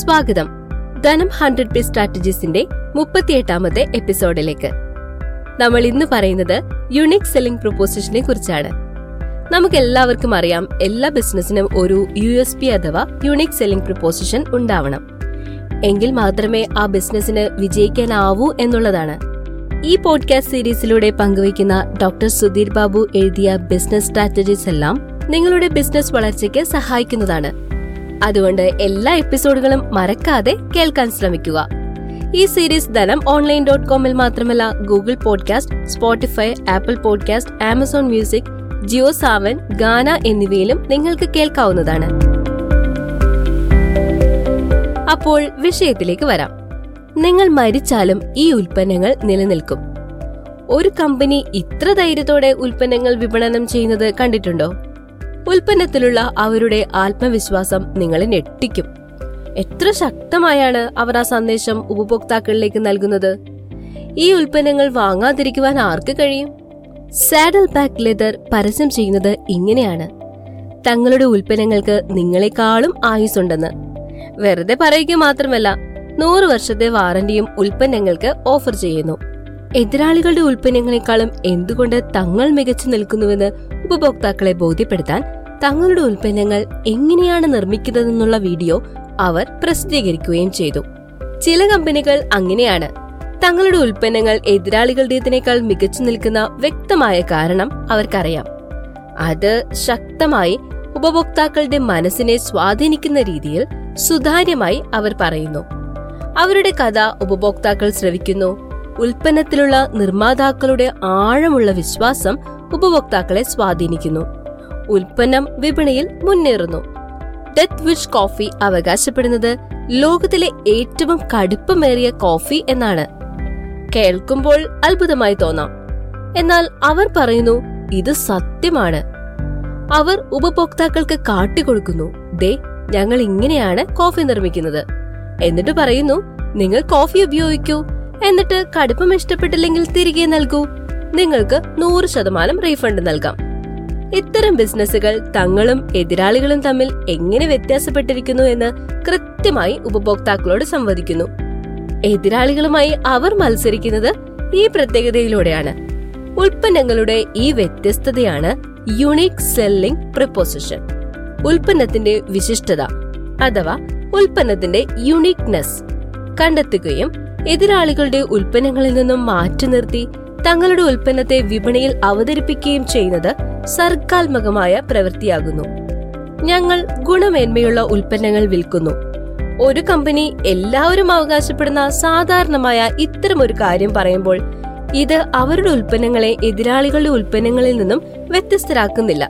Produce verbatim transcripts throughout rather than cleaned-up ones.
സ്വാഗതം ധനം ഹൺഡ്രഡ് പേ സ്ട്രാറ്റജീസിന്റെ മുപ്പത്തിയെട്ടാമത്തെ എപ്പിസോഡിലേക്ക്. നമ്മൾ ഇന്ന് പറയുന്നത് യുണീക് സെല്ലിംഗ് പ്രൊപ്പോസിഷനെ കുറിച്ചാണ്. നമുക്കെല്ലാവർക്കും അറിയാം, എല്ലാ ബിസിനസിനും ഒരു യു എസ് പി അഥവാ യുണീക് സെല്ലിംഗ് പ്രൊപ്പോസിഷൻ ഉണ്ടാവണം, എങ്കിൽ മാത്രമേ ആ ബിസിനസ്സിന് വിജയിക്കാനാവൂ എന്നുള്ളതാണ് ഈ പോഡ്കാസ്റ്റ് സീരീസിലൂടെ പങ്കുവയ്ക്കുന്ന ഡോക്ടർ സുധീർ ബാബു എഴുതിയ ബിസിനസ് സ്ട്രാറ്റജീസ് എല്ലാം നിങ്ങളുടെ ബിസിനസ് വളർച്ചയ്ക്ക് സഹായിക്കുന്നതാണ്. അതുകൊണ്ട് എല്ലാ എപ്പിസോഡുകളും മറക്കാതെ കേൾക്കാൻ ശ്രമിക്കുക. ഈ സീരീസ് ധനം ഓൺലൈൻ ഡോട്ട് കോമിൽ മാത്രമല്ല, Google podcast, Spotify, Apple podcast, Amazon music, Jio Saavn, Gaana എന്നിവയിലും നിങ്ങൾക്ക് കേൾക്കാവുന്നതാണ്. അപ്പോൾ വിഷയത്തിലേക്ക് വരാം. നിങ്ങൾ മരിച്ചാലും ഈ ഉൽപ്പന്നങ്ങൾ നിലനിൽക്കും. ഒരു കമ്പനി ഇത്ര ധൈര്യത്തോടെ ഉൽപ്പന്നങ്ങൾ വിപണനം ചെയ്യുന്നത് കണ്ടിട്ടുണ്ടോ? ഉൽപ്പന്നത്തിലുള്ള അവരുടെ ആത്മവിശ്വാസം നിങ്ങളെ ഞെട്ടിക്കും. എത്ര ശക്തമായാണ് അവർ ആ സന്ദേശം ഉപഭോക്താക്കളിലേക്ക് നൽകുന്നത്! ഈ ഉൽപ്പന്നങ്ങൾ വാങ്ങാതിരിക്കുവാൻ ആർക്ക് കഴിയും? സാഡിൽബാക്ക് ലെതർ പരസ്യം ചെയ്യുന്നത് ഇങ്ങനെയാണ്: തങ്ങളുടെ ഉൽപ്പന്നങ്ങൾക്ക് നിങ്ങളെക്കാളും ആയുസ്സുണ്ടെന്ന്. വെറുതെ പറയുക മാത്രമല്ല, നൂറ് വർഷത്തെ വാറന്റിയും ഉൽപ്പന്നങ്ങൾക്ക് ഓഫർ ചെയ്യുന്നു. എതിരാളികളുടെ ഉൽപ്പന്നങ്ങളെക്കാളും എന്തുകൊണ്ട് തങ്ങൾ മികച്ചു നിൽക്കുന്നുവെന്ന് ഉപഭോക്താക്കളെ ബോധ്യപ്പെടുത്താൻ തങ്ങളുടെ ഉൽപ്പന്നങ്ങൾ എങ്ങനെയാണ് നിർമ്മിക്കുന്നതെന്നുള്ള വീഡിയോ അവർ പ്രസിദ്ധീകരിക്കുകയും ചെയ്തു. ചില കമ്പനികൾ അങ്ങനെയാണ്. തങ്ങളുടെ ഉൽപ്പന്നങ്ങൾ എതിരാളികളുടേതിനേക്കാൾ മികച്ചു നിൽക്കുന്ന വ്യക്തമായ കാരണം അവർക്കറിയാം. അത് ശക്തമായി ഉപഭോക്താക്കളുടെ മനസ്സിനെ സ്വാധീനിക്കുന്ന രീതിയിൽ സുതാര്യമായി അവർ പറയുന്നു. അവരുടെ കഥ ഉപഭോക്താക്കൾ ശ്രവിക്കുന്നു. ഉൽപ്പന്നത്തിലുള്ള നിർമ്മാതാക്കളുടെ ആഴമുള്ള വിശ്വാസം ഉപഭോക്താക്കളെ സ്വാധീനിക്കുന്നു. ഉൽപ്പന്നം വിപണിയിൽ മുന്നേറുന്നു. ഡെത്ത് വിഷ് കോഫി അവകാശപ്പെടുന്നത് ലോകത്തിലെ ഏറ്റവും കടുപ്പമേറിയ കോഫി എന്നാണ്. കേൾക്കുമ്പോൾ അത്ഭുതമായി തോന്നാം, എന്നാൽ അവർ പറയുന്നു ഇത് സത്യമാണ്. അവർ ഉപഭോക്താക്കൾക്ക് കാട്ടിക്കൊടുക്കുന്നു, ദേ ഞങ്ങൾ ഇങ്ങനെയാണ് കോഫി നിർമ്മിക്കുന്നത്. എന്നിട്ട് പറയുന്നു, നിങ്ങൾ കോഫി ഉപയോഗിക്കൂ, എന്നിട്ട് കടുപ്പം ഇഷ്ടപ്പെട്ടില്ലെങ്കിൽ തിരികെ നൽകൂ, നിങ്ങൾക്ക് നൂറ് ശതമാനം റീഫണ്ട് നൽകാം. ഇത്തരം ബിസിനസ്സുകൾ തങ്ങളും എതിരാളികളും തമ്മിൽ എങ്ങനെ വ്യത്യാസപ്പെട്ടിരിക്കുന്നു എന്ന് കൃത്യമായി ഉപഭോക്താക്കളോട് സംവദിക്കുന്നു. എതിരാളികളുമായി അവർ മത്സരിക്കുന്നത് ഈ പ്രത്യേകതയിലൂടെയാണ്. ഉൽപ്പന്നങ്ങളുടെ ഈ വ്യത്യസ്തതയാണ് യുണീക് സെല്ലിംഗ് പ്രൊപ്പോസിഷൻ. ഉൽപ്പന്നത്തിന്റെ വിശിഷ്ടത അഥവാ ഉൽപ്പന്നത്തിന്റെ യുണീക്നെസ് കണ്ടെത്തുകയും എതിരാളികളുടെ ഉൽപ്പന്നങ്ങളിൽ നിന്നും മാറ്റി നിർത്തി തങ്ങളുടെ ഉൽപ്പന്നത്തെ വിപണിയിൽ അവതരിപ്പിക്കുകയും ചെയ്യുന്നത് സർഗാത്മകമായ പ്രവൃത്തിയാകുന്നു. ഞങ്ങൾ ഗുണമേന്മയുള്ള ഉൽപ്പന്നങ്ങൾ വിൽക്കുന്നു. ഒരു കമ്പനി എല്ലാവരും അവകാശപ്പെടുന്ന സാധാരണമായ ഇത്തരമൊരു കാര്യം പറയുമ്പോൾ ഇത് അവരുടെ ഉൽപ്പന്നങ്ങളെ എതിരാളികളുടെ ഉൽപ്പന്നങ്ങളിൽ നിന്നും വ്യത്യസ്തരാക്കുന്നില്ല.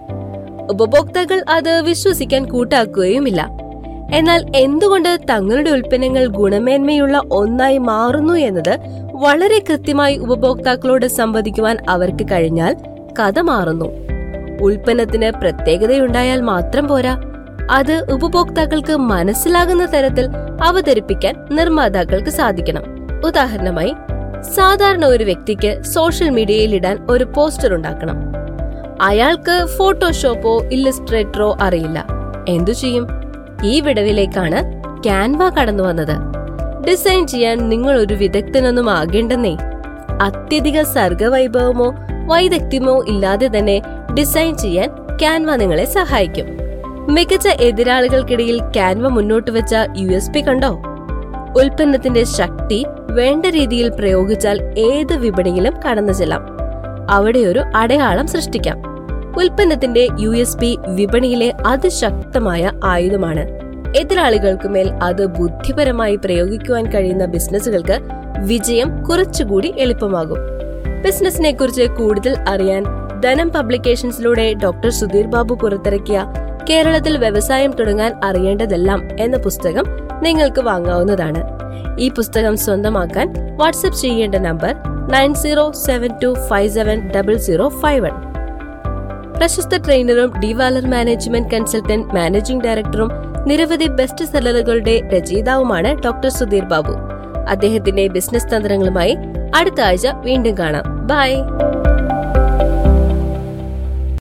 ഉപഭോക്താക്കൾ അത് വിശ്വസിക്കാൻ കൂട്ടാക്കുകയുമില്ല. എന്നാൽ എന്തുകൊണ്ട് തങ്ങളുടെ ഉൽപ്പന്നങ്ങൾ ഗുണമേന്മയുള്ള ഒന്നായി മാറുന്നു എന്നത് വളരെ കൃത്യമായി ഉപഭോക്താക്കളോട് സംവദിക്കുവാൻ അവർക്ക് കഴിഞ്ഞാൽ കഥ മാറുന്നു. ഉൽപ്പന്നത്തിന് പ്രത്യേകതയുണ്ടായാൽ മാത്രം പോരാ, അത് ഉപഭോക്താക്കൾക്ക് മനസ്സിലാകുന്ന തരത്തിൽ അവതരിപ്പിക്കാൻ നിർമ്മാതാക്കൾക്ക് സാധിക്കണം. ഉദാഹരണമായി, സാധാരണ ഒരു വ്യക്തിക്ക് സോഷ്യൽ മീഡിയയിൽ ഇടാൻ ഒരു പോസ്റ്റർ ഉണ്ടാക്കണം. അയാൾക്ക് ഫോട്ടോഷോപ്പോ ഇല്ലസ്ട്രേറ്ററോ അറിയില്ല. എന്തു ചെയ്യും? ഈ വിടവിലേക്കാണ് കാൻവ കടന്നു വന്നത്. ഡിസൈൻ ചെയ്യാൻ നിങ്ങൾ ഒരു വിദഗ്ധനൊന്നും ആകേണ്ടെന്നേ. അത്യധിക സർഗവൈഭവമോ വൈദഗ്ധ്യമോ ഇല്ലാതെ തന്നെ ഡിസൈൻ ചെയ്യാൻ കാൻവ നിങ്ങളെ സഹായിക്കും. മികച്ച എതിരാളികൾക്കിടയിൽ കാൻവ മുന്നോട്ട് വെച്ച യു എസ് പി കണ്ടോ? ഉൽപ്പന്നത്തിന്റെ ശക്തി വേണ്ട രീതിയിൽ പ്രയോഗിച്ചാൽ ഏത് വിപണിയിലും കടന്നു ചെല്ലാം. അവിടെ ഒരു അടയാളം സൃഷ്ടിക്കാം. ഉൽപ്പന്നത്തിന്റെ യു എസ് പി വിപണിയിലെ അതിശക്തമായ ആയുധമാണ്. എതിരാളികൾക്ക് മേൽ അത് ബുദ്ധിപരമായി പ്രയോഗിക്കുവാൻ കഴിയുന്ന ബിസിനസ്സുകൾക്ക് വിജയം കുറച്ചുകൂടി എളുപ്പമാകും. ബിസിനസിനെ കുറിച്ച് കൂടുതൽ അറിയാൻ ധനം പബ്ലിക്കേഷൻസിലൂടെ ഡോക്ടർ സുധീർ ബാബു പുറത്തിറക്കിയ കേരളത്തിൽ വ്യവസായം തുടങ്ങാൻ അറിയേണ്ടതെല്ലാം എന്ന പുസ്തകം നിങ്ങൾക്ക് വാങ്ങാവുന്നതാണ്. ഈ പുസ്തകം സ്വന്തമാക്കാൻ വാട്സ്ആപ്പ് ചെയ്യേണ്ട number nine zero seven two five seven double zero five one. പ്രശസ്ത ട്രെയിനറും ഡിവാലർ മാനേജ്മെന്റ് കൺസൾട്ടന്റ്, മാനേജിംഗ് ഡയറക്ടറും നിരവധി ബെസ്റ്റ് സെല്ലറുകളുടെ രചയിതാവുമാണ് ഡോക്ടർ സുധീർ ബാബു. അദ്ദേഹത്തിന്റെ ബിസിനസ് തന്ത്രങ്ങളുമായി അടുത്ത ആഴ്ച വീണ്ടും കാണാം. ബൈ.